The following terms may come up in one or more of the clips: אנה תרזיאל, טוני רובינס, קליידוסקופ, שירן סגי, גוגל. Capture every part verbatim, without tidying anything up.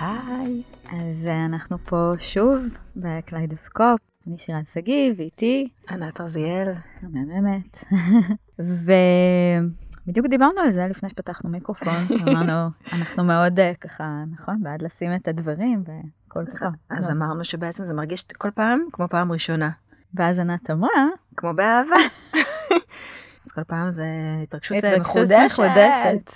היי, אז אנחנו פה שוב בקליידוסקופ, אני שירן סגי ואיתי אנה תרזיאל, המאמת. ובדיוק דיברנו על זה לפני שפתחנו מיקרופון, אמרנו, אנחנו מאוד ככה, נכון, בעד לשים את הדברים וכל פעם. אז אמרנו שבעצם זה מרגיש כל פעם כמו פעם ראשונה. ואז אנה אמרה, כמו באהבה. אז כל פעם זה התרגשות מחודשת.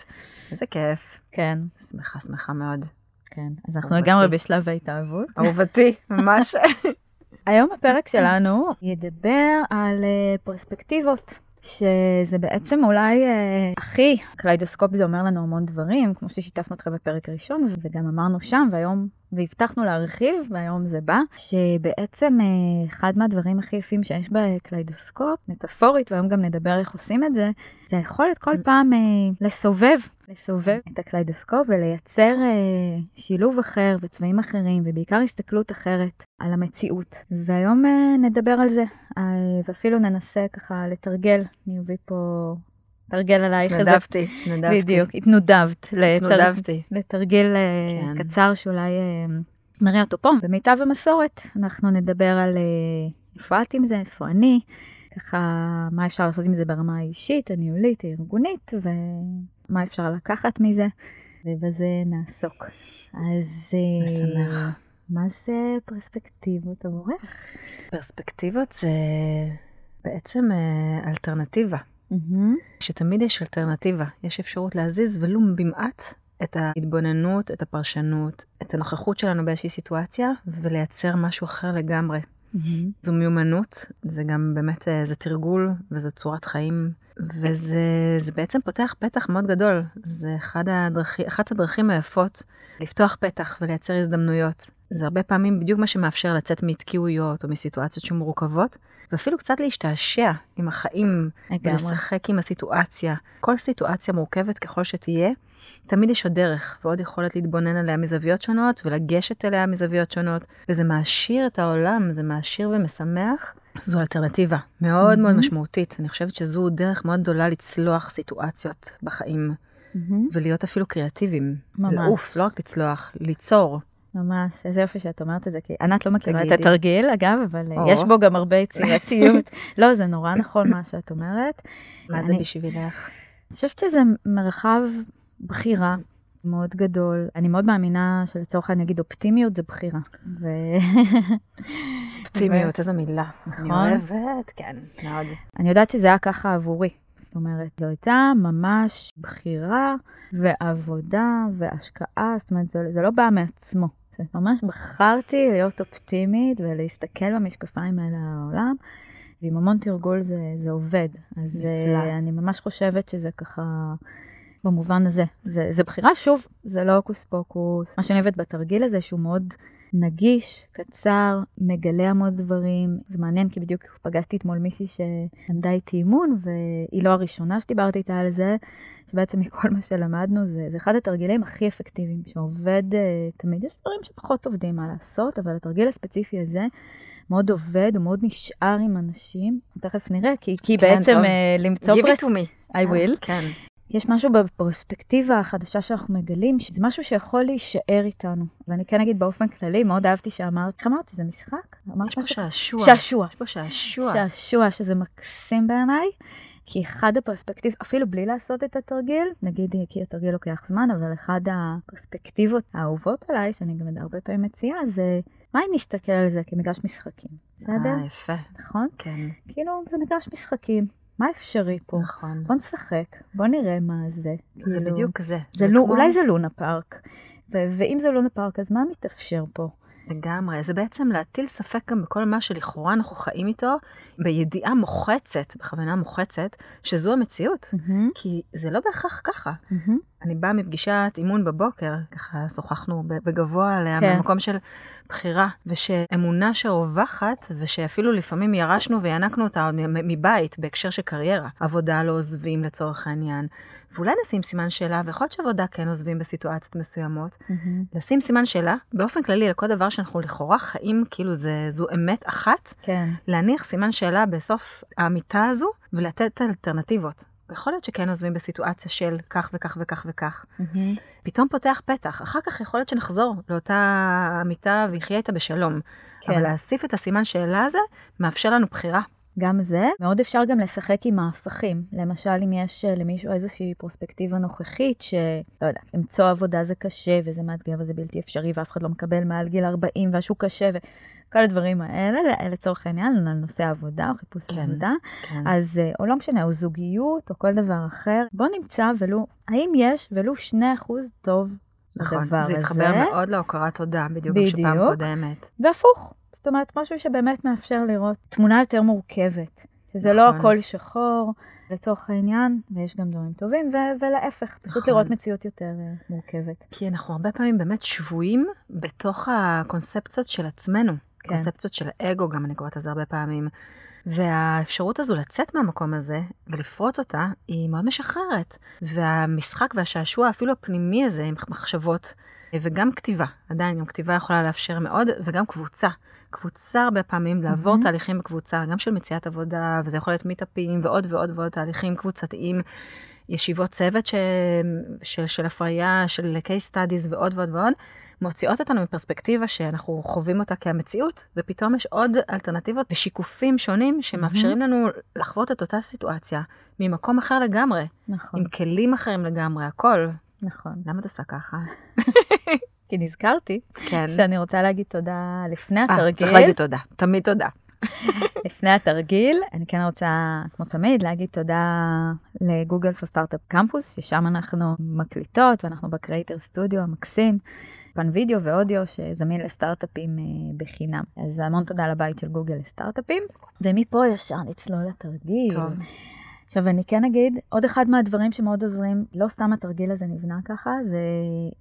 איזה כיף. כן. שמחה, שמחה מאוד. כן, אז אנחנו לגמרי בשלב ההתאהבות. אהובתי, ממש. היום הפרק שלנו ידבר על פרספקטיבות, שזה בעצם אולי הכי, קליידוסקופ זה אומר לנו המון דברים, כמו ששיתפנו אתכם בפרק הראשון, וגם אמרנו שם, והיום, והבטחנו להרחיב, והיום זה בא, שבעצם אחד מהדברים הכי יפים שיש בקליידוסקופ, מטאפורית, והיום גם נדבר איך עושים את זה, זה היכולת כל פעם לסובב, לסובב את הקליידוסקופ ולייצר שילוב אחר וצבעים אחרים, ובעיקר הסתכלות אחרת על המציאות. והיום נדבר על זה, ואפילו ננסה ככה לתרגל, אני אביא פה... תרגל עלייך. נדבתי, נדבתי. בדיוק, התנודבת. התנודבתי. לתרגל קצר שאולי נראה אותו פה. במיטב המסורת אנחנו נדבר על איפה את עם זה, איפה אני, ככה מה אפשר לעשות עם זה ברמה האישית, הניהולית, הארגונית, ומה אפשר לקחת מזה, ובזה נעסוק. אז... משמח. מה זה פרספקטיבות עבורך? פרספקטיבות זה בעצם אלטרנטיבה. שתמיד יש אלטרנטיבה, יש אפשרות להזיז ולו במעט את ההתבוננות, את הפרשנות, את הנוכחות שלנו באיזושהי סיטואציה, ולייצר משהו אחר לגמרי. זו מיומנות, זה גם באמת, זה תרגול, וזו צורת חיים, וזה זה בעצם פותח פתח מאוד גדול. זה אחד הדרכי, אחת הדרכים היפות, לפתוח פתח ולייצר הזדמנויות. זה הרבה פעמים בדיוק מה שמאפשר לצאת מתקיעויות או מסיטואציות שמורכבות, ואפילו קצת להשתעשע עם החיים, ולשחק עם הסיטואציה. כל סיטואציה מורכבת ככל שתהיה, תמיד יש עוד דרך, ועוד יכולת להתבונן עליה מזוויות שונות, ולגשת אליה מזוויות שונות, וזה מעשיר את העולם, זה מעשיר ומשמח. זו אלטרנטיבה מאוד מאוד משמעותית. אני חושבת שזו דרך מאוד גדולה לצלוח סיטואציות בחיים, ולהיות אפילו קריאטיביים. לעוף, לא רק לצלוח, ליצור. ממש, איזה יופי שאת אומרת את זה, כי ענת לא מכירה את התרגיל, אגב, אבל יש בו גם הרבה יצירתיות. לא, זה נורא נכון מה שאת אומרת. מה זה בשבילך? אני חושבת שזה מרחב בחירה מאוד גדול. אני מאוד מאמינה שלצורך אני אגיד אופטימיות זה בחירה. אופטימיות, איזו מילה. אני אוהבת, כן, מאוד. אני יודעת שזה היה ככה עבורי. זאת אומרת, זו הייתה ממש בחירה ועבודה והשקעה, זאת אומרת, זה לא בא מעצמו. זאת אומרת, ממש בחרתי להיות אופטימית ולהסתכל במשקפיים האלה על העולם, ועם המון תרגול זה, זה עובד. אז נפלא. אני ממש חושבת שזה ככה, במובן הזה, זה, זה בחירה, שוב, זה לא הוקוס פוקוס. מה שאני אוהבת בתרגיל הזה שהוא מאוד נגיש, קצר, מגלה המון דברים. זה מעניין, כי בדיוק פגשתי אתמול מישהי שעמדה איתי אימון, והיא לא הראשונה שדיברתי איתה על זה, שבעצם מכל מה שלמדנו, זה, זה אחד התרגילים הכי אפקטיביים, שעובד, תמיד יש דברים שפחות עובדים מה לעשות, אבל התרגיל הספציפי הזה, מאוד עובד, הוא מאוד נשאר עם אנשים. תכף נראה, כי, כי כן, בעצם טוב. למצוא... Give it to me. I will. כן. יש משהו בפרספקטיבה החדשה שאנחנו מגלים, שזה משהו שיכול להישאר איתנו. ואני כן אגיד באופן כללי, מאוד אהבתי שאמרת, איך אמרתי, זה משחק? יש פה שעשוע. שעשוע. יש פה שעשוע. שעשוע, שזה מקסים בעיניי, כי אחד הפרספקטיב, אפילו בלי לעשות את התרגיל, נגיד, כי התרגיל לוקח זמן, אבל אחד הפרספקטיבות האהובות עליי, שאני גם הרבה פעמים מציעה, זה... מה אם נסתכל על זה כמגרש משחקים? בסדר? אה, יפה. נכון? כן. כאילו, זה מגרש משחקים. מה אפשרי פה? נכון. בוא נשחק, בוא נראה מה זה. זה כאילו, בדיוק כזה. זה זה לא, כמו... אולי זה לונה פארק. ו- ואם זה לונה פארק, אז מה מתאפשר פה? לגמרי. זה בעצם להטיל ספק גם בכל מה שלכאורה אנחנו חיים איתו, בידיעה מוחצת, בכוונה מוחצת, שזו המציאות. Mm-hmm. כי זה לא בהכרח ככה. Mm-hmm. אני באה מפגישת אימון בבוקר, ככה שוחחנו בגבוה עליה, כן. במקום של בחירה, ושאמונה שרווחת, ושאפילו לפעמים ירשנו וינקנו אותה מבית, בהקשר של קריירה. עבודה לא עוזבים לצורך העניין. ואולי נשים סימן שאלה, ויכול להיות שעבודה כן עוזבים בסיטואציות מסוימות. Mm-hmm. לשים סימן שאלה, באופן כללי, לכל דבר שאנחנו לכאורה חיים, כאילו זה, זו אמת אחת, כן. להניח סימן שאלה בסוף האמיתה הזו, ולתת אלטרנטיבות. יכול להיות שכן עוזבים בסיטואציה של כך וכך וכך וכך. Mm-hmm. פתאום פותח פתח. אחר כך יכול להיות שנחזור לאותה מיטה ויחיה איתה בשלום. כן. אבל להסיף את הסימן שאלה הזה מאפשר לנו בחירה. גם זה. מאוד אפשר גם לשחק עם ההפכים. למשל, אם יש למישהו איזושהי פרוספקטיבה נוכחית ש... לא יודע, למצוא עבודה זה קשה וזה מאתגר וזה בלתי אפשרי ואף אחד לא מקבל מעל גיל ארבעים והשוק קשה ו... כל הדברים האלה, לצורך העניין, לנושא העבודה או חיפוש כן, העבודה, כן. אז או לא משנה, או זוגיות או כל דבר אחר, בוא נמצא ולו, האם יש ולו שני אחוז טוב בדבר הזה. נכון, זה התחבר מאוד להוקרת תודה, בדיוק כמו שפעם קודמת. והפוך, זאת אומרת, משהו שבאמת מאפשר לראות תמונה יותר מורכבת, שזה נכון. לא הכל שחור, לצורך העניין, ויש גם דברים טובים, ו- ולהפך, פשוט נכון. לראות מציאות יותר מורכבת. כי אנחנו הרבה פעמים באמת שבויים בתוך הקונספציות של עצמנו. קונספציות של האגו, גם אני קוראת לזה הרבה פעמים. והאפשרות הזו לצאת מהמקום הזה ולפרוץ אותה היא מאוד משחררת. והמשחק והשעשוע אפילו הפנימי הזה עם מחשבות וגם כתיבה. עדיין גם כתיבה יכולה לאפשר מאוד וגם קבוצה. קבוצה הרבה פעמים לעבור mm-hmm. תהליכים בקבוצה, גם של מציאת עבודה, וזה יכול להיות מיטאפים ועוד ועוד ועוד תהליכים קבוצתיים. ישיבות צוות ש... של, של הפריה, של case studies ועוד ועוד ועוד. מוציאות אותנו מפרספקטיבה שאנחנו חווים אותה כהמציאות, ופתאום יש עוד אלטרנטיבות ושיקופים שונים שמאפשרים לנו לחוות את אותה סיטואציה ממקום אחר לגמרי, נכון. עם כלים אחרים לגמרי, הכל. נכון. למה את עושה ככה? כי נזכרתי כן. שאני רוצה להגיד תודה לפני התרגיל. צריך להגיד תודה, תמיד תודה. לפני התרגיל, אני כן רוצה, כמו תמיד, להגיד תודה לגוגל פור סטארט-אפ קמפוס, ששם אנחנו מקליטות, ואנחנו בקרייטר סטודיו המקסים, פן וידאו ואודיו שזמין לסטארט-אפים בחינם. אז המון תודה לבית של גוגל לסטארט-אפים. ומפה ישר נצלול לתרגיל. טוב. עכשיו, אני כן אגיד, עוד אחד מהדברים שמאוד עוזרים, לא סתם התרגיל הזה נבנה ככה, זה,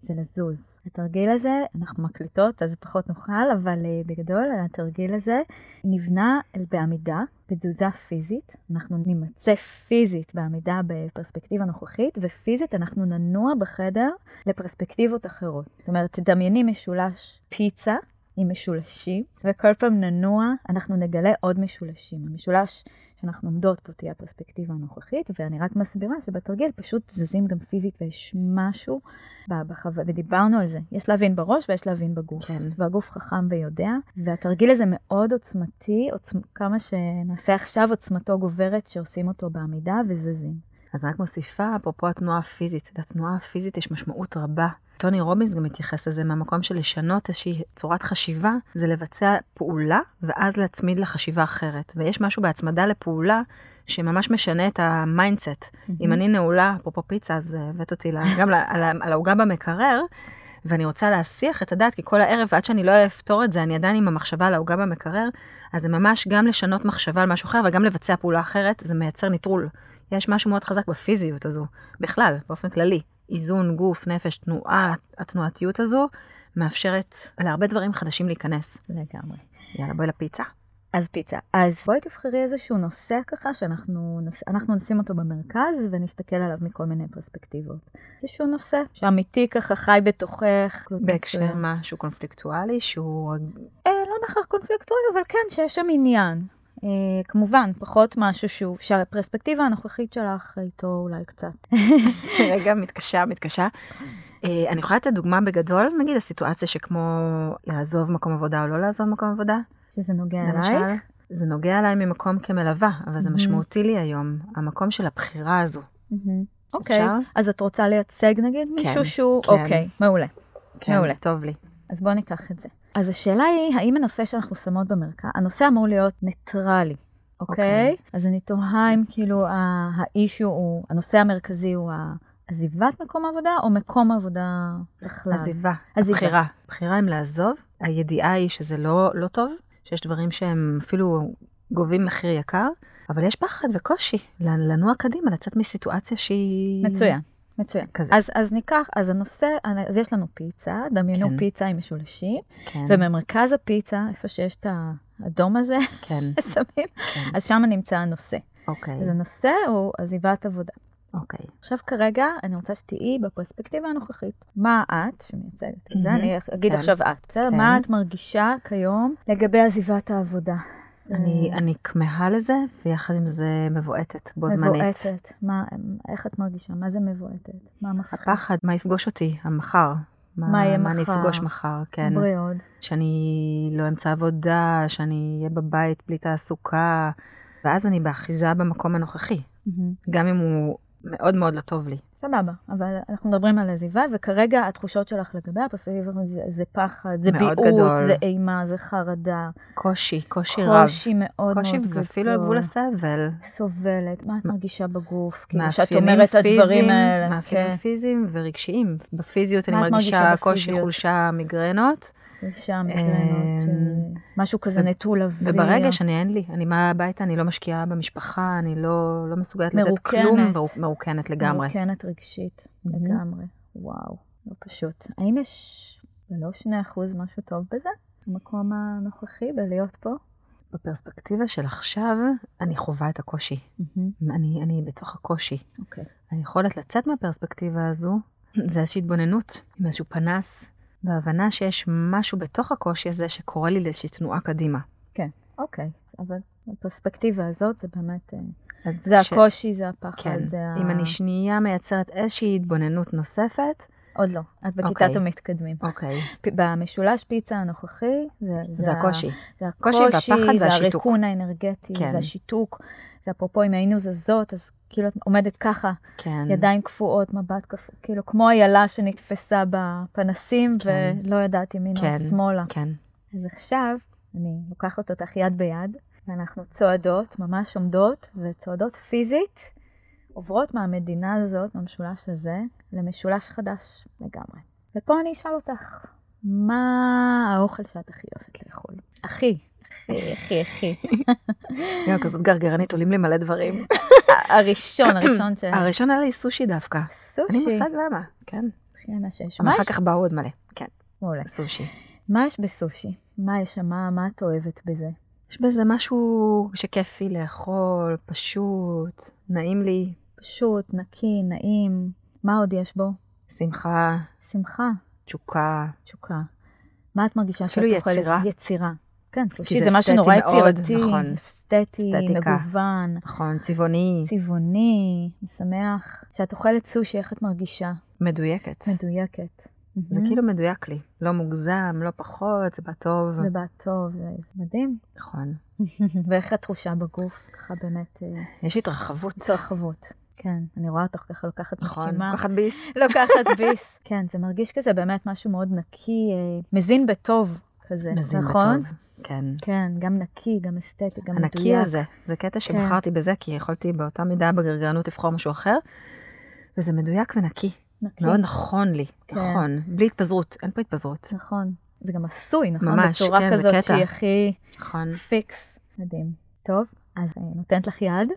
זה לזוז. התרגיל הזה, אנחנו מקליטות, אז פחות נוכל, אבל בגדול, התרגיל הזה נבנה בעמידה, בתזוזה פיזית. אנחנו נמצא פיזית בעמידה בפרספקטיבה נוכחית, ופיזית אנחנו ננוע בחדר לפרספקטיבות אחרות. זאת אומרת, תדמייני משולש פיצה עם משולשים, וכל פעם ננוע, אנחנו נגלה עוד משולשים. המשולש... שאנחנו עומדות פה תהיה הפרספקטיבה הנוכחית, ואני רק מסבירה שבתרגיל פשוט זזים גם פיזית, ויש משהו בחווה, ודיברנו על זה. יש להבין בראש ויש להבין בגוף, כן. והגוף חכם ויודע, והתרגיל הזה מאוד עוצמתי, עוצ... כמה שנעשה עכשיו עוצמתו גוברת, שעושים אותו בעמידה וזזים. אז רק מוסיפה, אפרופו התנועה הפיזית, לתנועה הפיזית יש משמעות רבה. טוני רובינס גם מתייחס לזה מהמקום של לשנות איזושהי צורת חשיבה, זה לבצע פעולה ואז להצמיד לחשיבה אחרת. ויש משהו בהצמדה לפעולה שממש משנה את המיינדסט. Mm-hmm. אם אני נעולה, אפרופו פיצה, אז הבאת אותי לה, גם לה, על, על ההוגה במקרר, ואני רוצה להסיח את הדעת, כי כל הערב, ועד שאני לא אפתור את זה, אני עדיין עם המחשבה על ההוגה במקרר, אז זה ממש גם לשנות מחשבה על משהו אחר, אבל גם לבצע פעולה אחרת, זה מייצר ניטרול. יש משהו מאוד חזק בפיזיות הזו, בכלל, באופן כללי. איזון, גוף, נפש, תנועה, התנועתיות הזו, מאפשרת להרבה דברים חדשים להיכנס. לגמרי. יאללה, בואי לפיצה. אז פיצה. אז בואי תבחרי איזשהו נושא ככה, שאנחנו אנחנו נשים אותו במרכז, ונסתכל עליו מכל מיני פרספקטיבות. איזשהו נושא שאמיתי ככה חי בתוכך. בהקשר משהו קונפליקטואלי, שהוא... אה, לא נחר קונפליקטואלי, אבל כן, שיש שם עניין. ايه طبعا فقط ماشو شو البرسبكتيفه النخخيه שלך איתו אולי קצת רגע מתקשה מתקשה אני יכולה לתת דוגמה בגדול נגיד הסיטואציה שכמו לעזוב מקום עבודה או לא לעזוב מקום עבודה שזה נוגע אליי זה נוגע אליי ממקום כמלווה אבל זה משמעותי לי היום המקום של הבחירה הזו אוקיי אז את רוצה לייצג נגיד מישהו שהוא אוקיי מעולה מעולה טוב לי אז בוא ניקח את זה אז השאלה היא, האם הנושא שאנחנו שמות במרכז, הנושא אמור להיות ניטרלי, אוקיי? Okay. אז אני תוהה אם כאילו האישו הוא, הנושא המרכזי הוא עזיבת מקום העבודה, או מקום העבודה בכלל? עזיבה, הבחירה. הבחירה אם לעזוב, הידיעה היא שזה לא, לא טוב, שיש דברים שהם אפילו גובים מחיר יקר, אבל יש פחד וקושי לנוע קדימה, לצאת מסיטואציה שהיא... מצוין. מצוין. כזה. אז, אז ניקח, אז הנושא, אז יש לנו פיצה, דמיינו כן. פיצה עם משולשים, כן. ובמרכז הפיצה, איפה שיש את האדום הזה, כן. ששמים, כן. אז שם נמצא הנושא. אוקיי. אז הנושא הוא עזיבת עבודה. אוקיי. עכשיו כרגע, אני רוצה שתהיי בפרספקטיבה הנוכחית. מה את, שמייצגת את זה, mm-hmm. אני אגיד כן. עכשיו את, בסדר? כן. מה את מרגישה כיום לגבי עזיבת העבודה? אני, אני כמהה לזה, ויחד עם זה מבועטת בו זמנית. מבועטת. מה, איך את מרגישה? מה זה מבועטת? מה מפחיד? הפחד, מה יפגוש אותי, המחר. מה, מה יהיה מה מחר? מה אני אפגוש מחר, כן. בריא עוד. שאני לא אמצא עבודה, שאני אהיה בבית בלי תעסוקה, ואז אני באחיזה במקום הנוכחי. Mm-hmm. גם אם הוא מאוד מאוד לא טוב לי. סבבה, אבל אנחנו מדברים על עזיבה, וכרגע התחושות שלך לגבי הפרספקטיבה זה, זה פחד, זה ביעוץ, זה אימה, זה חרדה. קושי, קושי רב. קושי מאוד קושי מאוד גדול. ואפילו על גבול הסבל. סובלת. מה את מרגישה בגוף? כאילו שאת אומרת הדברים האלה. מאפיינים פיזיים ורגשיים. בפיזיות אני מרגישה קושי, חולשה, מיגרנות. שם מיגרנות. משהו כזה נטול אוויר. וברגע שאני אין לי, אני מה הביתה, אני לא משקיעה במשפחה, אני לא מסוגלת לתת כלום, מרוקנת לגמרי. מרוקנת רגשית לגמרי. וואו, לא פשוט. האם יש לא שני אחוז משהו טוב בזה? המקום הנוכחי בלהיות פה? בפרספקטיבה של עכשיו, אני חווה את הקושי. אני בתוך הקושי. אני יכולת לצאת מהפרספקטיבה הזו, זה איזושהי התבוננות, עם איזשהו פנס, בהבנה שיש משהו בתוך הקושי הזה שקורא לי לאיזושהי תנועה קדימה. כן, אוקיי. אבל הפרספקטיבה הזאת זה באמת... זה ש... הקושי, זה הפחד, כן. זה אם ה... אני שנייה מייצרת איזושהי התבוננות נוספת... עוד לא, את בכיתת המתקדמים. אוקיי. במשולש פיצה הנוכחי... זה, זה, זה הקושי. זה הקושי, והפחד והשיתוק. זה הריקון האנרגטי, כן. זה השיתוק. זה אפרופו, אם היינו זזות, אז... כאילו את עומדת ככה, כן. ידיים קפואות, מבט קפוא, כאילו כמו איילה שנתפסה בפנסים, כן. ולא ידעתי ימינה או שמאלה. כן. אז עכשיו אני לוקחת אותך יד ביד, ואנחנו צועדות, ממש עומדות, וצועדות פיזית, עוברות מהמדינה הזאת, מהמשולש הזה, למשולש חדש לגמרי. ופה אני אשאל אותך, מה האוכל שאת הכי אוהבת לאכול? אחי. אחי, אחי, אחי. יום, כזאת גרגרנית, עולים לי מלא דברים. הראשון, הראשון ש... הראשון היה לי סושי דווקא. סושי? אני מושג למה, כן. מה שיש. אבל אחר כך באו עוד מלא, כן. מעולה. סושי. מה יש בסושי? מה יש, מה את אוהבת בזה? יש בזה משהו שכיפי לאכול, פשוט, נעים לי. פשוט, נקי, נעים. מה עוד יש בו? שמחה. שמחה. תשוקה. תשוקה. מה את מרגישה שאת אוכלת? אפילו יצירה. יצירה. כן, סושי זה משהו נורא יצירתי, אסתטי, מגוון. נכון, צבעוני. צבעוני, משמח. כשאת אוכלת סושי, איך את מרגישה? מדויקת. מדויקת. זה כאילו מדויק לי. לא מוגזם, לא פחות, זה בא טוב. זה בא טוב, זה מדהים. נכון. ואיך התחושה בגוף? ככה באמת... יש התרחבות. התרחבות. כן, אני רואה אותך ככה לוקחת נשימה. נכון, לוקחת ביס. לוקחת ביס. כן, זה מרגיש כזה באמת משהו מאוד נקי, מזין בטוב כזה, נכון? כן. כן, גם נקי, גם אסתטי, גם מדויק. הנקי הזה, זה קטע שבחרתי בזה, כי יכולתי באותה מידה בגרגרנות לבחור משהו אחר, וזה מדויק ונקי. נקי. מאוד נכון לי, נכון. בלי התפזרות, אין פה התפזרות. נכון. זה גם עשוי, נכון? בצורה כזאת שהיא הכי פיקס. מדהים. טוב, אז נותנת לך יד.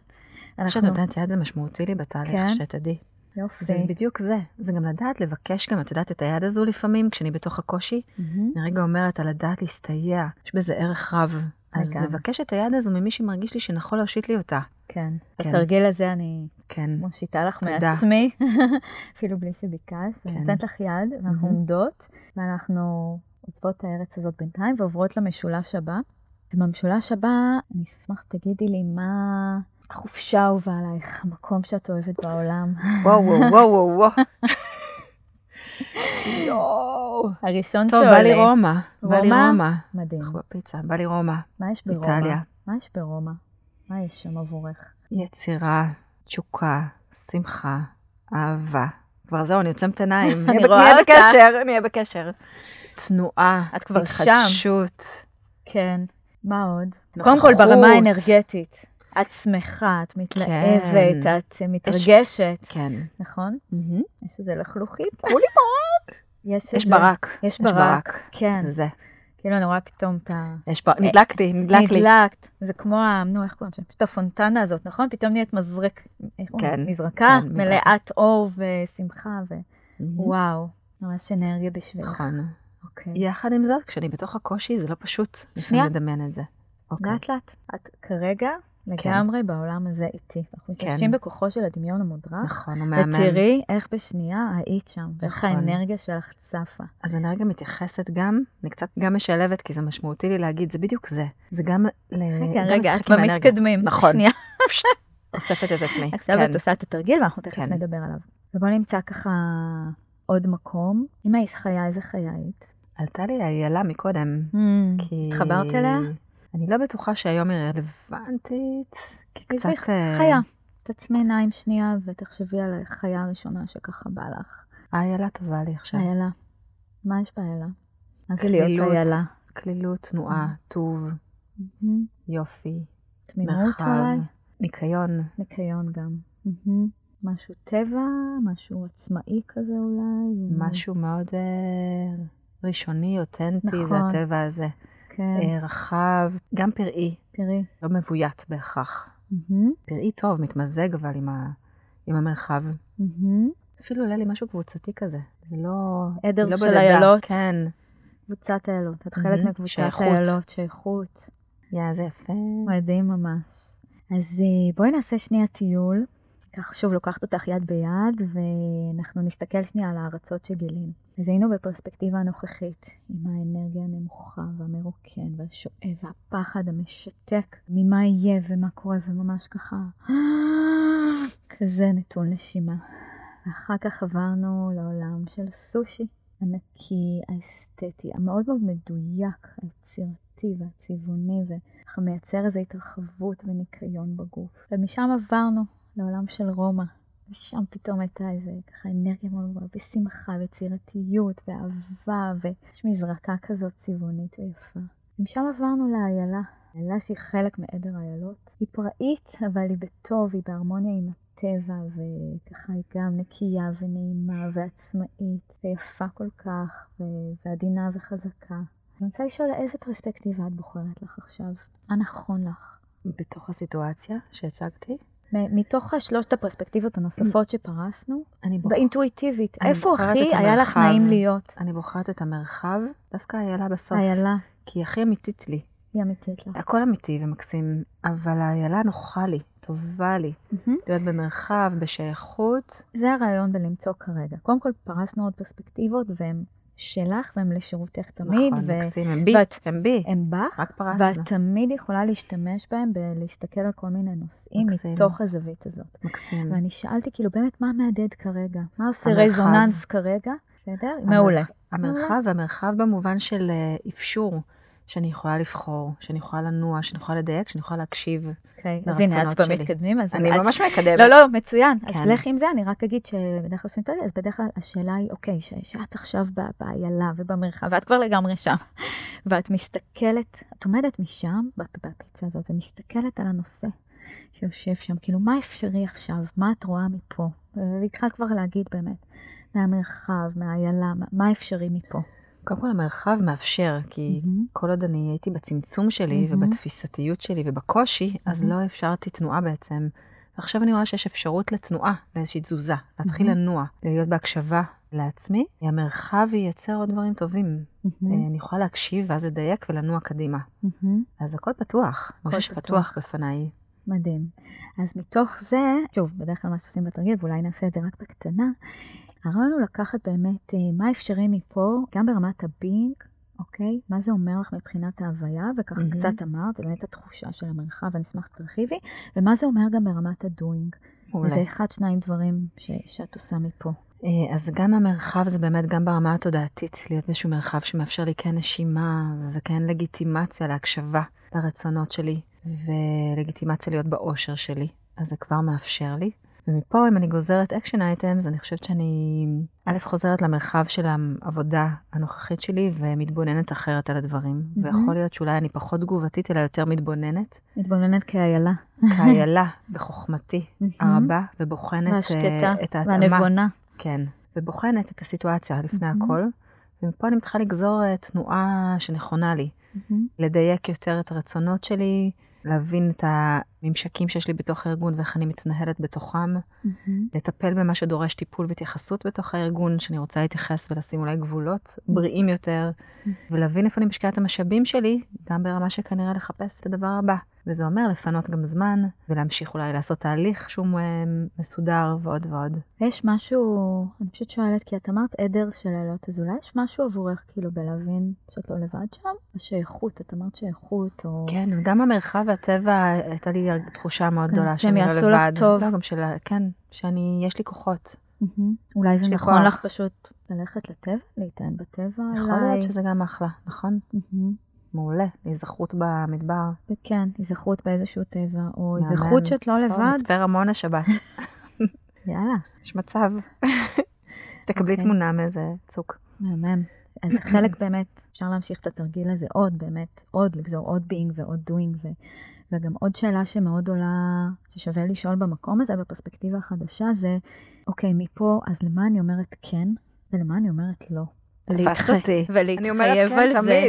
כשאת נותנת יד זה משמעותי לי בתהליך שתדעי. יופי. זה בדיוק זה. זה גם לדעת לבקש, גם את יודעת את היד הזו לפעמים, כשאני בתוך הקושי, אני רגע אומרת על הדעת להסתייע, יש בזה ערך רב. אז לבקש את היד הזו ממי שמרגיש לי שנכון להושיט לי אותה. כן. התרגיל הזה אני מושיטה לך מעצמי, אפילו בלי שביקש. אני נותנת לך יד, ואנחנו עומדות, ואנחנו עוצבות את הארץ הזאת בינתיים, ועוברות למשולש הבא. ובמשולש הבא, אני אשמח תגידי לי מה... החופשה הובאה עלייך, המקום שאת אוהבת בעולם. וואו, וואו, וואו, וואו. יואו. הראשון שעולה. טוב, בא לי רומא. בא לי רומא. מדהים. אנחנו בפיצה, בא לי רומא. מה יש ברומא? איטליה. מה יש ברומא? מה יש שם עבורך? יצירה, תשוקה, שמחה, אהבה. כבר זהו, אני עוצמת עיניים. אני רואה אותך. נהיה בקשר, נהיה בקשר. תנועה. את כבר שם. התחדשות. כן. מה עוד? קודם כל ברמה האנרגטית. את שמחה, את מתלהבת, את מתרגשת. כן. נכון? יש איזה לחלוכית. כולי ברק. יש ברק. יש ברק. כן. זה. כאילו אני רואה פתאום את ה... יש ברק. נדלקתי, נדלק לי. נדלקת. זה כמו, נו, איך קוראים שם? פשוט הפונטנה הזאת, נכון? פתאום נהיית מזרק. כן. מזרקה, מלאת אור ושמחה ו... וואו. ממש אנרגיה בשבילך. נכון. אוקיי. יחד עם זאת, כשאני בתוך הקושי, זה לא פשוט. שנייה. לדמיין את זה. לאט לאט. את כרגע לגמרי בעולם הזה איתי. אנחנו משתמשים בכוחו של הדמיון המודרך. נכון, הוא מאמן. ותראי איך בשנייה היית שם, ואיך האנרגיה שלך צפה. אז אנרגיה מתייחסת גם, אני קצת גם משלבת, כי זה משמעותי לי להגיד, זה בדיוק זה. זה גם לשחק עם אנרגיה. רגע, את במתקדמים. נכון. שנייה. אוספת את עצמי. עכשיו את עושה את התרגיל, ואנחנו תכף נדבר עליו. ובוא נמצא ככה עוד מקום. אם היית חיה, זה חיה היית. עלתה לי הילה מקודם. התחברת אליה? אני לא בטוחה שהיום היא רלוונטית, כי קצת... חיה, תעצמי עיניים שנייה ותחשבי על החיה הראשונה שככה בא לך. איילה טובה לי עכשיו. איילה. מה יש באיילה? כלילות, כלילות, תנועה, טוב, יופי, תמימות אולי. ניקיון. ניקיון גם. משהו טבע, משהו עצמאי כזה אולי. משהו מאוד ראשוני, אותנטי, זה הטבע הזה. רחב, גם פראי, פראי. לא מבוית בהכרח. פראי טוב, מתמזג אבל עם המרחב. אפילו עולה לי משהו קבוצתי כזה. זה לא... עדר של איילות. כן. קבוצת איילות. את חלק מקבוצת איילות, שייכות. יא, זה יפה. מדהים ממש. אז בואי נעשה שנייה טיול. כך שוב, לוקחת אותך יד ביד, ואנחנו נסתכל שנייה על הארצות שגילים. אז היינו בפרספקטיבה הנוכחית, עם האנרגיה הנמוכה והמרוקן והשואב והפחד המשתק, ממה יהיה ומה קורה וממש ככה, כזה נתון לשימה. ואחר כך עברנו לעולם של סושי, ענקי, האסתטי, המאוד מאוד מדויק, היצירתי והצבעוני, ומייצר איזו התרחבות וניקיון בגוף. ומשם עברנו לעולם של רומא. ושם פתאום הייתה איזה ככה אנרגיה מאוד בשמחה וצירתיות ואהבה ויש מזרקה כזאת צבעונית ויפה. ומשם עברנו לאיילה. איילה שהיא חלק מעדר האיילות. היא פראית אבל היא בטוב, היא בהרמוניה עם הטבע וככה היא גם נקייה ונעימה ועצמאית ויפה כל כך ו- ועדינה וחזקה. אני רוצה לשאול איזה פרספקטיבה את בוחרת לך עכשיו? מה נכון לך? בתוך הסיטואציה שהצגתי? מתוך שלושת הפרספקטיבות הנוספות שפרסנו, באינטואיטיבית, איפה הכי היה לך נעים להיות? אני בוחרת את המרחב, דווקא איילה בסוף. איילה. כי היא הכי אמיתית לי. היא אמיתית לך. הכל אמיתי ומקסים, אבל האיילה נוחה לי, טובה לי. להיות במרחב, בשייכות. זה הרעיון בלמצוא כרגע. קודם כל פרסנו עוד פרספקטיבות, והן שלך, והן לשירותך תמיד. נכון, מקסים, הן בי, הן בי. הן בך, רק פרסנו. ואת תמיד יכולה להשתמש בהם, ולהסתכל על כל מיני נושאים מתוך הזווית הזאת. מקסים. ואני שאלתי, כאילו, באמת, מה מעדד כרגע? מה עושה רזוננס כרגע? בסדר? מעולה. המרחב, והמרחב במובן של אפשור, שאני יכולה לבחור, שאני יכולה לנוע, שאני יכולה לדייק, שאני יכולה להקשיב לרצונות שלי. אז הנה, את פעם מתקדמים. אני ממש מקדמת. לא, לא, מצוין. אז לך עם זה, אני רק אגיד שבדרך כלל סינטולי, אז בדרך כלל השאלה היא, אוקיי, שאת עכשיו באיילה ובמרחב, ואת כבר לגמרי שם, ואת מסתכלת, את עומדת משם, בפיצה הזאת, ומסתכלת על הנושא שיושב שם, כאילו, מה אפשרי עכשיו? מה את רואה מפה? והתחל כבר להגיד באמת, מהמרחב, מהאיילה, מה אפשרי מפה? קודם כל המרחב מאפשר, כי mm-hmm. כל עוד אני הייתי בצמצום שלי mm-hmm. ובתפיסתיות שלי ובקושי, mm-hmm. אז לא אפשרתי תנועה בעצם. ועכשיו אני רואה שיש אפשרות לתנועה, לאיזושהי תזוזה, להתחיל mm-hmm. לנוע, להיות בהקשבה לעצמי. המרחב ייצר עוד דברים טובים. Mm-hmm. אני יכולה להקשיב ואז לדייק ולנוע קדימה. Mm-hmm. אז הכל פתוח, הכל שפתוח בפניי. מדהים. אז מתוך זה, שוב, בדרך כלל מה שעושים בתרגיל, ואולי נעשה את זה רק בקטנה, הרעיון הוא לקחת באמת מה אפשרי מפה, גם ברמת הבינק, אוקיי? מה זה אומר לך מבחינת ההוויה, וככה mm-hmm. קצת אמרת, באמת התחושה של המרחב, אני אשמח שתרחיבי, ומה זה אומר גם ברמת הדוינג. זה אחד, שניים דברים ש- שאת עושה מפה. אז גם המרחב זה באמת גם ברמה התודעתית, להיות משהו מרחב שמאפשר לי כן נשימה, וכן לגיטימציה להקשבה לרצונות שלי, ולגיטימציה להיות באושר שלי, אז זה כבר מאפשר לי. ומפה אם אני גוזרת אקשן אייטמס, אני חושבת שאני א' חוזרת למרחב של העבודה הנוכחית שלי ומתבוננת אחרת על הדברים. Mm-hmm. ויכול להיות שאולי אני פחות תגובתית אלא יותר מתבוננת. מתבוננת כאיילה. כאיילה, בחוכמתי mm-hmm. הרבה, ובוחנת והשקטה, את ההתאמה. והנבונה. כן, ובוחנת את הסיטואציה לפני mm-hmm. הכל. ומפה אני מתחילה לגזור תנועה שנכונה לי. Mm-hmm. לדייק יותר את הרצונות שלי, להבין את הממשקים שיש לי בתוך הארגון ואיך אני מתנהלת בתוכם, mm-hmm. לטפל במה שדורש טיפול והתייחסות בתוך הארגון, שאני רוצה להתייחס ולשים אולי גבולות mm-hmm. בריאים יותר, mm-hmm. ולהבין איפה אני משקיעה את המשאבים שלי, גם ברמה שכנראה לחפש את הדבר הבא. וזה אומר לפנות גם זמן, ולהמשיך אולי לעשות תהליך שהוא מסודר ועוד ועוד. ויש משהו, אני פשוט שואלת, כי את אמרת עדר של העלות, אז אולי יש משהו עבורך כאילו בלהבין שאת לא לבד שם? או שאיכות, את אמרת שאיכות או... כן, גם המרחב והטבע, הייתה לי תחושה מאוד גדולה שאני לא לבד. שהם יעשו לך טוב. לא, גם של... כן, שאני, יש לי כוחות. אולי זה נכון לך פשוט ללכת לטבע, להתען בטבע. יכול להיות שזה גם אחלה, נכון? מעולה, היזכרות במדבר. וכן, היזכרות באיזשהו טבע, או היזכרות שאת לא לבד. מצפה רמון השבת. יאללה. יש מצב. תקבלי תמונה מאיזה צוק. מהמם. אז חלק באמת, אפשר להמשיך את התרגיל הזה עוד, באמת, עוד לגזור, עוד being ועוד doing, וגם עוד שאלה שמאוד עולה, ששווה לשאול במקום הזה, בפרספקטיבה החדשה, זה, אוקיי, מפה, אז למה אני אומרת כן, ולמה אני אומרת לא? תפסת אותי. ולהתחייב על זה.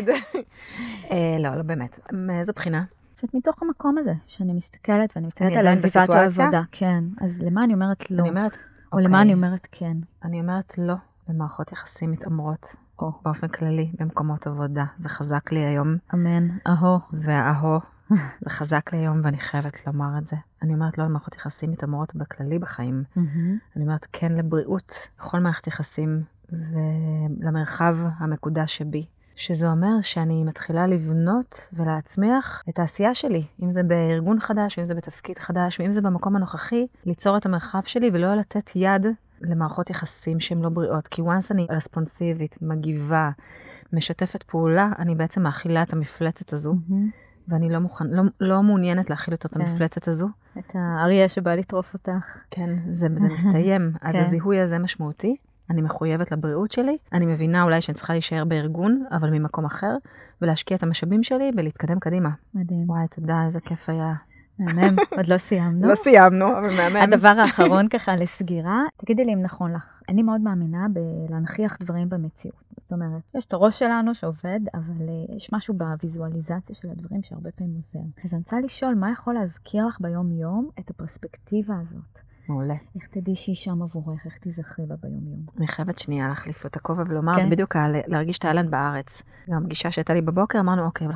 לא, לא באמת. מאיזו בחינה? זאת מתוך המקום הזה, שאני מסתכלת, ואני מסתכלת על הסביבת העבודה. כן, אז למה אני אומרת לא? או למה אני אומרת כן? אני אומרת לא למערכות יחסים מתעמרות, או באופן כללי, במקומות עבודה. זה חזק לי היום. אמן, אהו. והאהו. זה חזק לי היום, ואני חייבת לומר את זה. אני אומרת לא למערכות יחסים מתעמרות בכללי בחיים. אני אומרת כן לבריאות, בכל מערכת יחסים ולמרחב המקודש שבי, שזה אומר שאני מתחילה לבנות ולהצמיח את העשייה שלי, אם זה בארגון חדש, אם זה בתפקיד חדש, ואם זה במקום הנוכחי, ליצור את המרחב שלי ולא לתת יד למערכות יחסים שהן לא בריאות, כי once אני רספונסיבית, מגיבה, משתפת פעולה, אני בעצם מאכילה את המפלצת הזו, mm-hmm. ואני לא, מוכן, לא, לא מעוניינת להכיל יותר את המפלצת הזו. את האריה שבא לטרוף אותך. כן, זה, זה מסתיים. אז הזיהוי הזה משמעותי. אני מחויבת לבריאות שלי, אני מבינה אולי שאני צריכה להישאר בארגון, אבל ממקום אחר, ולהשקיע את המשאבים שלי ולהתקדם קדימה. מדהים. וואי, תודה, איזה כיף היה. מהמם, עוד לא סיימנו. לא סיימנו, אבל מהמם. הדבר האחרון ככה לסגירה, תגידי לי אם נכון לך. אני מאוד מאמינה בלהנחיח דברים במציאות. זאת אומרת, יש את הראש שלנו שעובד, אבל יש משהו בוויזואליזציה של הדברים שהרבה פעמים עוזר. אז אני רוצה לשאול, מה יכול להזכיר לך ביום-יום את הפרספקטיבה הזאת? מעולה. איך תדעי שהיא שם עבורך, איך תזכרי בה ביום-יום? אני חייבת שנייה להחליף את הכובע ולומר, זה בדיוק להרגיש את האלן בארץ. גם פגישה שהייתה לי בבוקר, אמרנו, אוקיי, אבל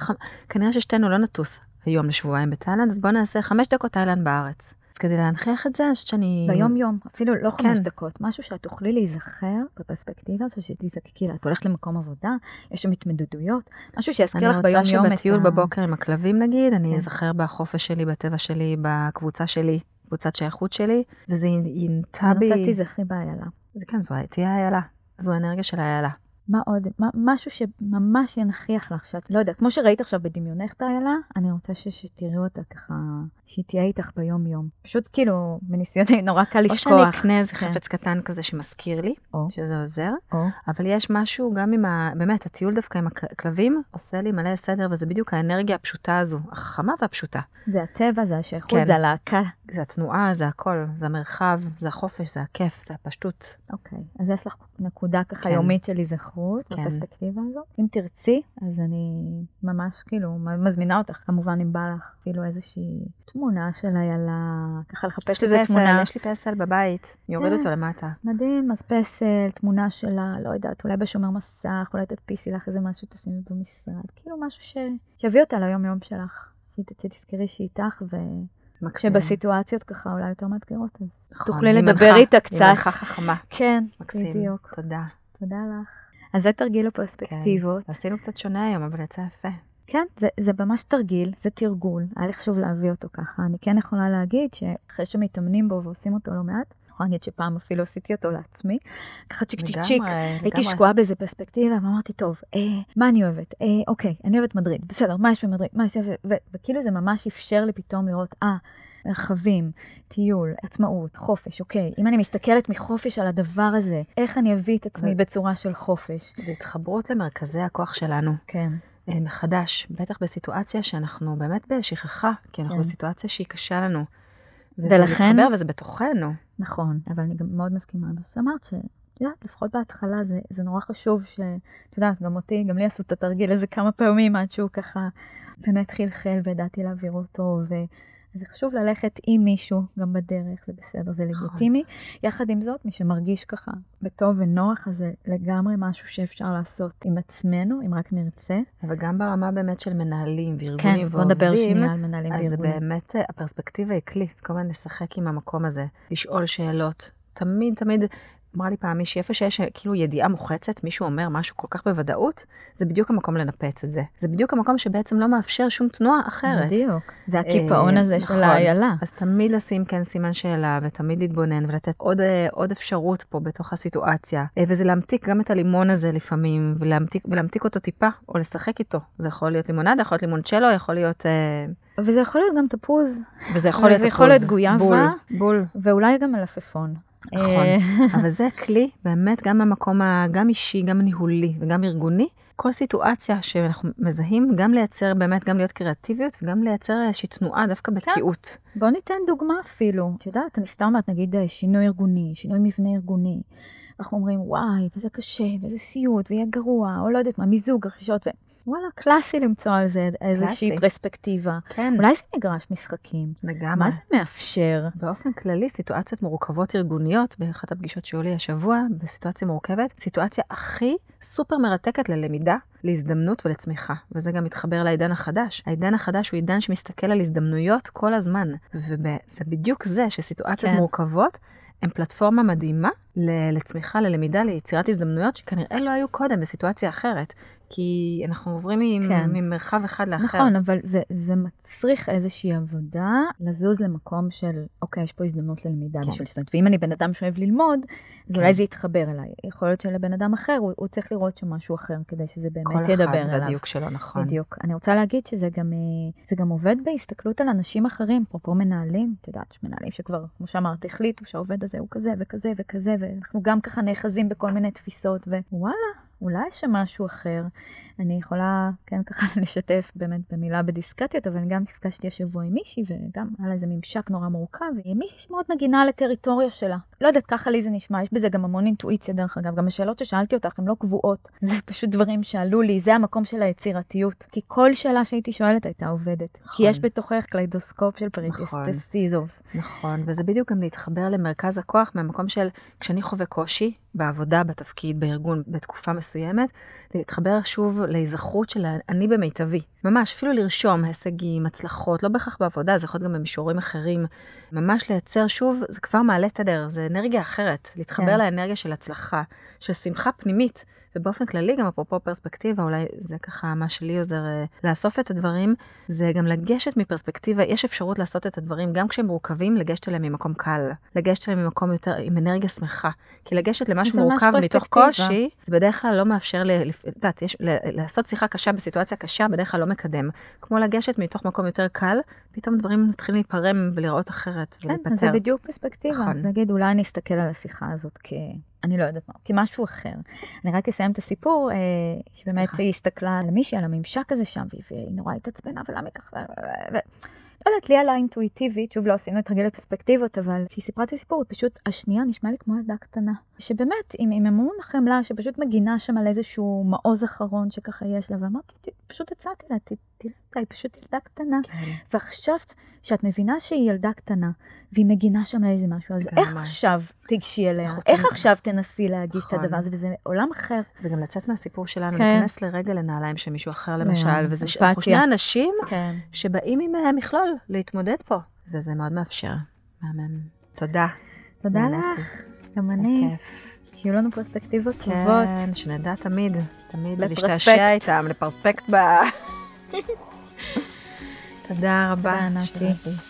כנראה ששתינו לא נטוס היום לשבועיים בתאילנד, אז בואו נעשה חמש דקות תאילנד בארץ. אז כדי להנחיח את זה, אני חושבת שאני... ביום-יום, אפילו לא חמש דקות, משהו שאת תוכלי להיזכר בפרספקטיבה, שתזכרי לה, את הולכת למקום עבודה, יש שם התמודדויות, משהו שיזכיר לך ביום-יום את ה... אני רוצה שבטיול בבוקר עם הכלבים נגיד, אני אזכר בחופש שלי, בטבע שלי, בקבוצה שלי, קבוצת שייכות שלי, וזה ינטע בי... אני רוצה שתזכרי באיילה. זה כן, זו תהיה האיילה, זו האנרגיה של האיילה. מה עוד? משהו שממש ינחיח לך, שאת לא יודעת, כמו שראית עכשיו בדמיונך את האיילה, אני רוצה שתראו אותה ככה, שהיא תהיה איתך ביום-יום. פשוט כאילו, מניסיוני נורא קל לשכוח. או שאני אקנה איזה חפץ קטן כזה שמזכיר לי, שזה עוזר, אבל יש משהו גם עם, באמת, הטיול דווקא עם הכלבים, עושה לי מלא סדר, וזה בדיוק האנרגיה הפשוטה הזו, החכמה והפשוטה. זה הטבע, זה השייכות, זה הלהקה. זה התנועה, זה הכל, זה המרחב, זה החופש, זה הכיף, זה הפשטות. אוקיי, אז יש לך נקודה ככה יומית שלי זכרות, בפרספקטיבה הזו. אם תרצי, אז אני ממש כאילו מזמינה אותך, כמובן אם בא לך כאילו איזושהי תמונה של איילה, ככה לחפש איזה תמונה. יש לי פסל בבית, יורד אותו למטה. מדהים, אז פסל, תמונה שלה, לא יודעת, אולי בשומר מסך, אולי תדפיסי לך איזה משהו, תשימי במשרד, כאילו משהו שיביא אותה ליום-יום שלך, שתזכרי שהיא איתך ו... שבסיטואציות ככה אולי יותר מאתגרות, אז תוכלי לדבר איתה קצת. היא לך חכמה. כן, בדיוק. תודה. תודה לך. אז זה תרגיל הפרספקטיבות. עשינו קצת שונה היום, אבל יצא יפה. כן, זה ממש תרגיל, זה תרגול. היה לי חשוב להביא אותו ככה. אני כן יכולה להגיד שאחרי שמתאמנים בו ועושים אותו לא מעט, אני יכולה להגיד שפעם אפילו עשיתי אותו לעצמי. ככה צ'יק צ'יק צ'יק, הייתי שקועה באיזה פרספקטיבה, ואמרתי, טוב, מה אני אוהבת? אוקיי, אני אוהבת מדריד, בסדר, מה יש במדריד? וכאילו זה ממש אפשר לי פתאום לראות, אה, מרחבים, טיול, עצמאות, חופש, אוקיי. אם אני מסתכלת מחופש על הדבר הזה, איך אני אביא את עצמי בצורה של חופש? זה התחברות למרכזי הכוח שלנו. כן. מחדש, בטח בסיטואציה שאנחנו באמת בשכחה, כי אנחנו בסיטואציה שהיא קשה לנו. וזה מתחבר וזה בתוכנו. נכון, אבל אני גם מאוד מסכימה. אז אמרת ש... לפחות בהתחלה זה, זה נורא חשוב ש... אתה יודעת, גם אותי, גם לי עשו את התרגיל איזה כמה פעמים עד שהוא ככה באמת חלחל ודעתי להעביר אותו ו... זה חשוב ללכת עם מישהו גם בדרך, זה בסדר, זה לגיטימי. יחד עם זאת, מי שמרגיש ככה בטוב ונוח, זה לגמרי משהו שאפשר לעשות עם עצמנו, אם רק נרצה. אבל גם ברמה באמת של מנהלים וארגונים ועובדים, אז זה באמת, הפרספקטיבה היא כלי, כל מיני לשחק עם המקום הזה, לשאול שאלות, תמיד, תמיד, אמרה לי פעם מישהי, איפה שיש כאילו ידיעה מוחצת, מישהו אומר משהו כל כך בוודאות, זה בדיוק המקום לנפץ את זה. זה בדיוק המקום שבעצם לא מאפשר שום תנועה אחרת. בדיוק. זה הכיפאון הזה של האיילה. אז תמיד לשים כן סימן שאלה, ותמיד להתבונן, ולתת עוד אפשרות פה בתוך הסיטואציה. וזה להמתיק גם את הלימון הזה לפעמים, ולהמתיק אותו טיפה, או לשחק איתו. זה יכול להיות לימונדה, יכול להיות לימונצ'לו, יכול להיות... וזה יכול להיות גם תפוז. וזה יכול להיות גויאבה, ואולי גם מלפפון. נכון, אבל זה כלי באמת גם במקום גם אישי, גם ניהולי וגם ארגוני, כל סיטואציה שאנחנו מזהים, גם לייצר באמת, גם להיות קריאטיביות וגם לייצר איזושהי תנועה דווקא בתקיעות. בוא ניתן דוגמה אפילו, את יודעת, אני סתם אומרת, נגיד שינוי ארגוני, שינוי מבנה ארגוני, אנחנו אומרים וואי, וזה קשה, וזה סיוט, ויהיה גרוע, או לא יודעת מה, מיזוג, רכישות ו... וואלה, קלאסי למצוא על זה איזושהי פרספקטיבה. כן. אולי זה מגרש משחקים. לגמרי. מה זה מאפשר? באופן כללי, סיטואציות מורכבות ארגוניות, באחת הפגישות שעולי השבוע, בסיטואציה מורכבת, סיטואציה הכי סופר מרתקת ללמידה, להזדמנות ולצמיחה. וזה גם מתחבר לעידן החדש. העידן החדש הוא עידן שמסתכל על הזדמנויות כל הזמן. וזה בדיוק זה שסיטואציות מורכבות, הם פלטפורמה מדהימה לצמיחה, ללמידה, ליצירת הזדמנויות שכנראה לא היו קודם בסיטואציה אחרת. כי אנחנו עוברים כן. ממרחב אחד לאחר. נכון, אבל זה, זה מצריך איזושהי עבודה לזוז למקום של, אוקיי, יש פה הזדמנות ללמידה כן. בשביל שתנת. ואם אני בן אדם שאוהב ללמוד, אז כן. אולי זה יתחבר אליי. יכול להיות שלבן אדם אחר, הוא, הוא צריך לראות שמשהו אחר, כדי שזה באמת ידבר אליו. כל אחד לדיוק שלו, נכון. בדיוק. אני רוצה להגיד שזה גם, זה גם עובד בהסתכלות על אנשים אחרים, פרופו מנהלים, את יודעת, מנהלים שכבר, כמו שאמרת, החליטו שהעובד הזה הוא כזה וכזה וכזה, ואנחנו גם ככה נאחזים בכל מיני תפיסות, ווואלה. אולי שמשהו אחר, אני יכולה, כן, ככה לשתף באמת במילה בדיסקרטיות, אבל אני גם נפגשתי השבוע עם מישהי, וגם היה לזה ממשק נורא מורכב, והיא מישהי שמאוד מגינה לטריטוריה שלה. לא יודעת, ככה לי זה נשמע, יש בזה גם המון אינטואיציה דרך אגב, גם השאלות ששאלתי אותך הן לא קבועות, זה פשוט דברים שעלו לי, זה המקום של היצירתיות, כי כל שאלה שהייתי שואלת הייתה עובדת, נכון. כי יש בתוכך קליידוסקופ של פריטסטסיזוב. נכון, וזה בדיוק גם להתחבר למרכז הכוח, מהמקום של, כשאני חווה קושי, בעבודה, בתפקיד, בארגון, בתקופה מסוימת, להתחבר שוב להיזכרות של אני במיטבי. ממש, אפילו לרשום הישגים, הצלחות, לא בהכרח בעבודה, זה יכול להיות גם במישורים אחרים. ממש לייצר שוב, זה כבר מעלה תדר, זה אנרגיה אחרת. להתחבר yeah. לאנרגיה של הצלחה, של שמחה פנימית. ובאופן כללי, גם אפרופו פרספקטיבה, אולי זה ככה מה שלי עוזר לאסוף את הדברים, זה גם לגשת מפרספקטיבה, יש אפשרות לעשות את הדברים, גם כשהם מורכבים, לגשת אליהם ממקום קל, לגשת אליהם ממקום יותר, עם אנרגיה שמחה, כי לגשת למשהו מורכב מתוך קושי, זה בדרך כלל לא מאפשר, לדעת, יש, לעשות שיחה קשה בסיטואציה קשה, בדרך כלל לא מקדם, כמו לגשת מתוך מקום יותר קל, פתאום דברים מתחילים להיפרם ולראות אחרת ולהיפטר. כן, אז זה בדיוק פרספקטיבה. נגיד, אולי אני אסתכל על השיחה הזאת כ... אני לא יודעת מה, כי משהו אחר. אני רק אסיים את הסיפור, שבאמת היא הסתכלה על מישהי, על הממשק הזה שם, והיא נורא התעצבנה, ולמה כך, ו... לא יודעת, לי עלה אינטואיטיבית, שוב לא עושים את רגל הפרספקטיבות, אבל כשהיא סיפרה את הסיפור, פשוט השנייה נשמע לי כמו ילדה קטנה. שבאמת, עם המון החמלה, שפשוט מגינה שם על איזשהו מעוז אחרון שככה יש לה, ואמרתי, פשוט הצעתי לה, תראה, היא פשוט ילדה קטנה. וחשבת שאת מבינה שהיא ילדה קטנה, והיא מגינה שם לאיזה משהו, אז איך עכשיו תגשי אליה? איך עכשיו תנסי להגיש את הדבר הזה? וזה עולם אחר. זה גם לצאת מהסיפור שלנו, להיכנס לרגע לנעליים של מישהו אחר, למשל, וזה שני אנשים שבאים עם מכלול להתמודד פה, וזה מאוד מאפשר. מאמן. תודה. תודה לך. גם אני. שיהיו לנו פרספקטיבות טובות. כן, שנדע תמיד, תמיד להשתעשע איתם, לפרספקט ב... תודה רבה, שירן.